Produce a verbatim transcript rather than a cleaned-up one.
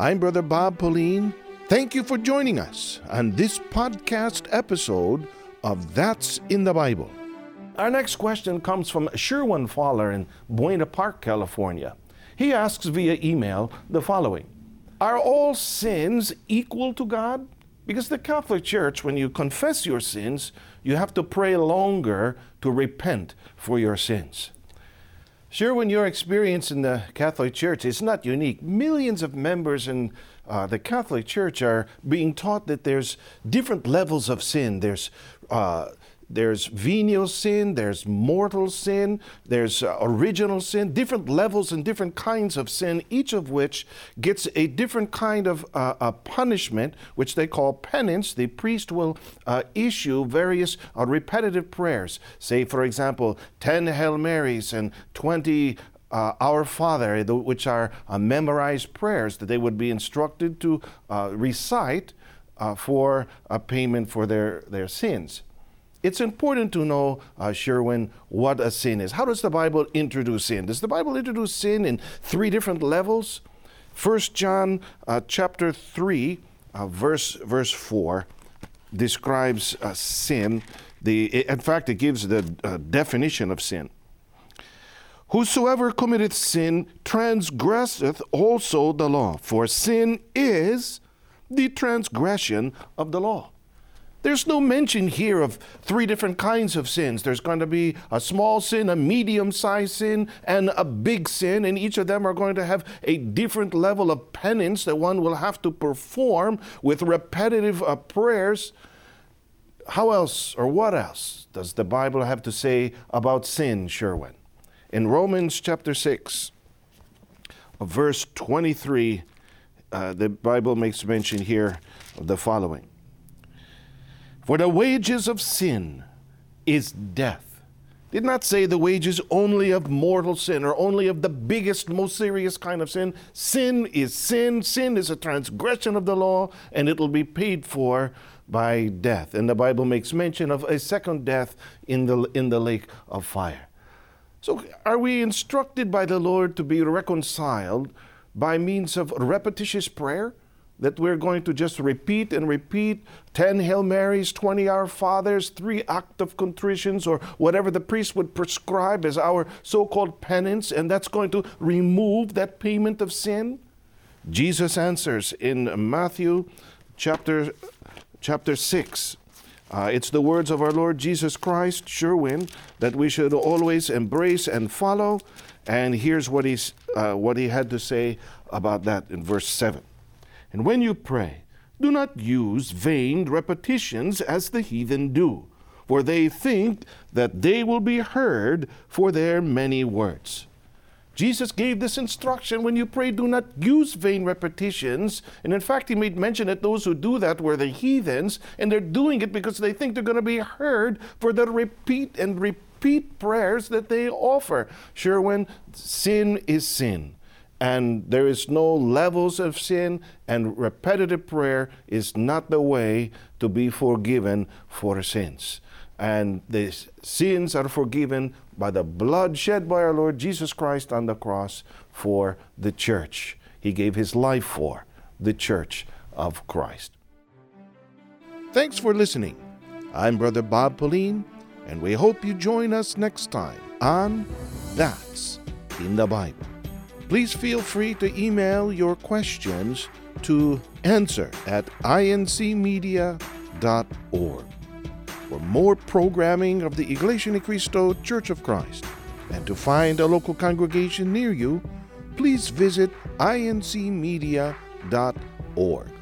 I'm Brother Bob Pauline. Thank you for joining us on this podcast episode of That's in the Bible. Our next question comes from Sherwin Fowler in Buena Park, California. He asks via email the following: are all sins equal to God? Because the Catholic Church, when you confess your sins, you have to pray longer to repent for your sins. Sherwin, your experience in the Catholic Church is not unique. Millions of members in uh, the Catholic Church are being taught that there's different levels of sin. There's uh, there's venial sin, there's mortal sin, there's uh, original sin, different levels and different kinds of sin, each of which gets a different kind of uh, a punishment, which they call penance. The priest will uh, issue various uh, repetitive prayers, say, for example, ten Hail Marys and twenty Uh, Our Father, which are uh, memorized prayers that they would be instructed to uh, recite uh, for a payment for their, their sins. It's important to know, uh, Sherwin, what a sin is. How does the Bible introduce sin? Does the Bible introduce sin in three different levels? First John uh, chapter three, uh, verse verse four, describes uh, sin. The in fact, it gives the uh, definition of sin. Whosoever committeth sin transgresseth also the law, for sin is the transgression of the law. There's no mention here of three different kinds of sins. There's going to be a small sin, a medium-sized sin, and a big sin, and each of them are going to have a different level of penance that one will have to perform with repetitive uh, prayers. How else or what else does the Bible have to say about sin, Sherwin? In Romans chapter six, verse twenty-three, uh, the Bible makes mention here of the following: for the wages of sin is death. Did not say the wages only of mortal sin or only of the biggest, most serious kind of sin. Sin is sin. Sin is a transgression of the law, and it will be paid for by death. And the Bible makes mention of a second death in the in the lake of fire. So are we instructed by the Lord to be reconciled by means of repetitious prayer? That we're going to just repeat and repeat ten Hail Marys, twenty Our Fathers, three Act of Contritions, or whatever the priest would prescribe as our so-called penance, and that's going to remove that payment of sin? Jesus answers in Matthew chapter, chapter six. Uh, it's the words of our Lord Jesus Christ, Sherwin, that we should always embrace and follow. And here's what he's, uh, what he had to say about that in verse seven. And when you pray, do not use vain repetitions as the heathen do, for they think that they will be heard for their many words. Jesus gave this instruction: when you pray, do not use vain repetitions. And in fact, he made mention that those who do that were the heathens, and they're doing it because they think they're going to be heard for the repeat and repeat prayers that they offer. Sherwin, sin is sin, and there is no levels of sin, and repetitive prayer is not the way to be forgiven for sins. And the sins are forgiven by the blood shed by our Lord Jesus Christ on the cross for the church. He gave his life for the church of Christ. Thanks for listening. I'm Brother Bob Pauline, and we hope you join us next time on That's in the Bible. Please feel free to email your questions to answer at incmedia dot org. For more programming of the Iglesia Ni Cristo Church of Christ and to find a local congregation near you, please visit incmedia dot org.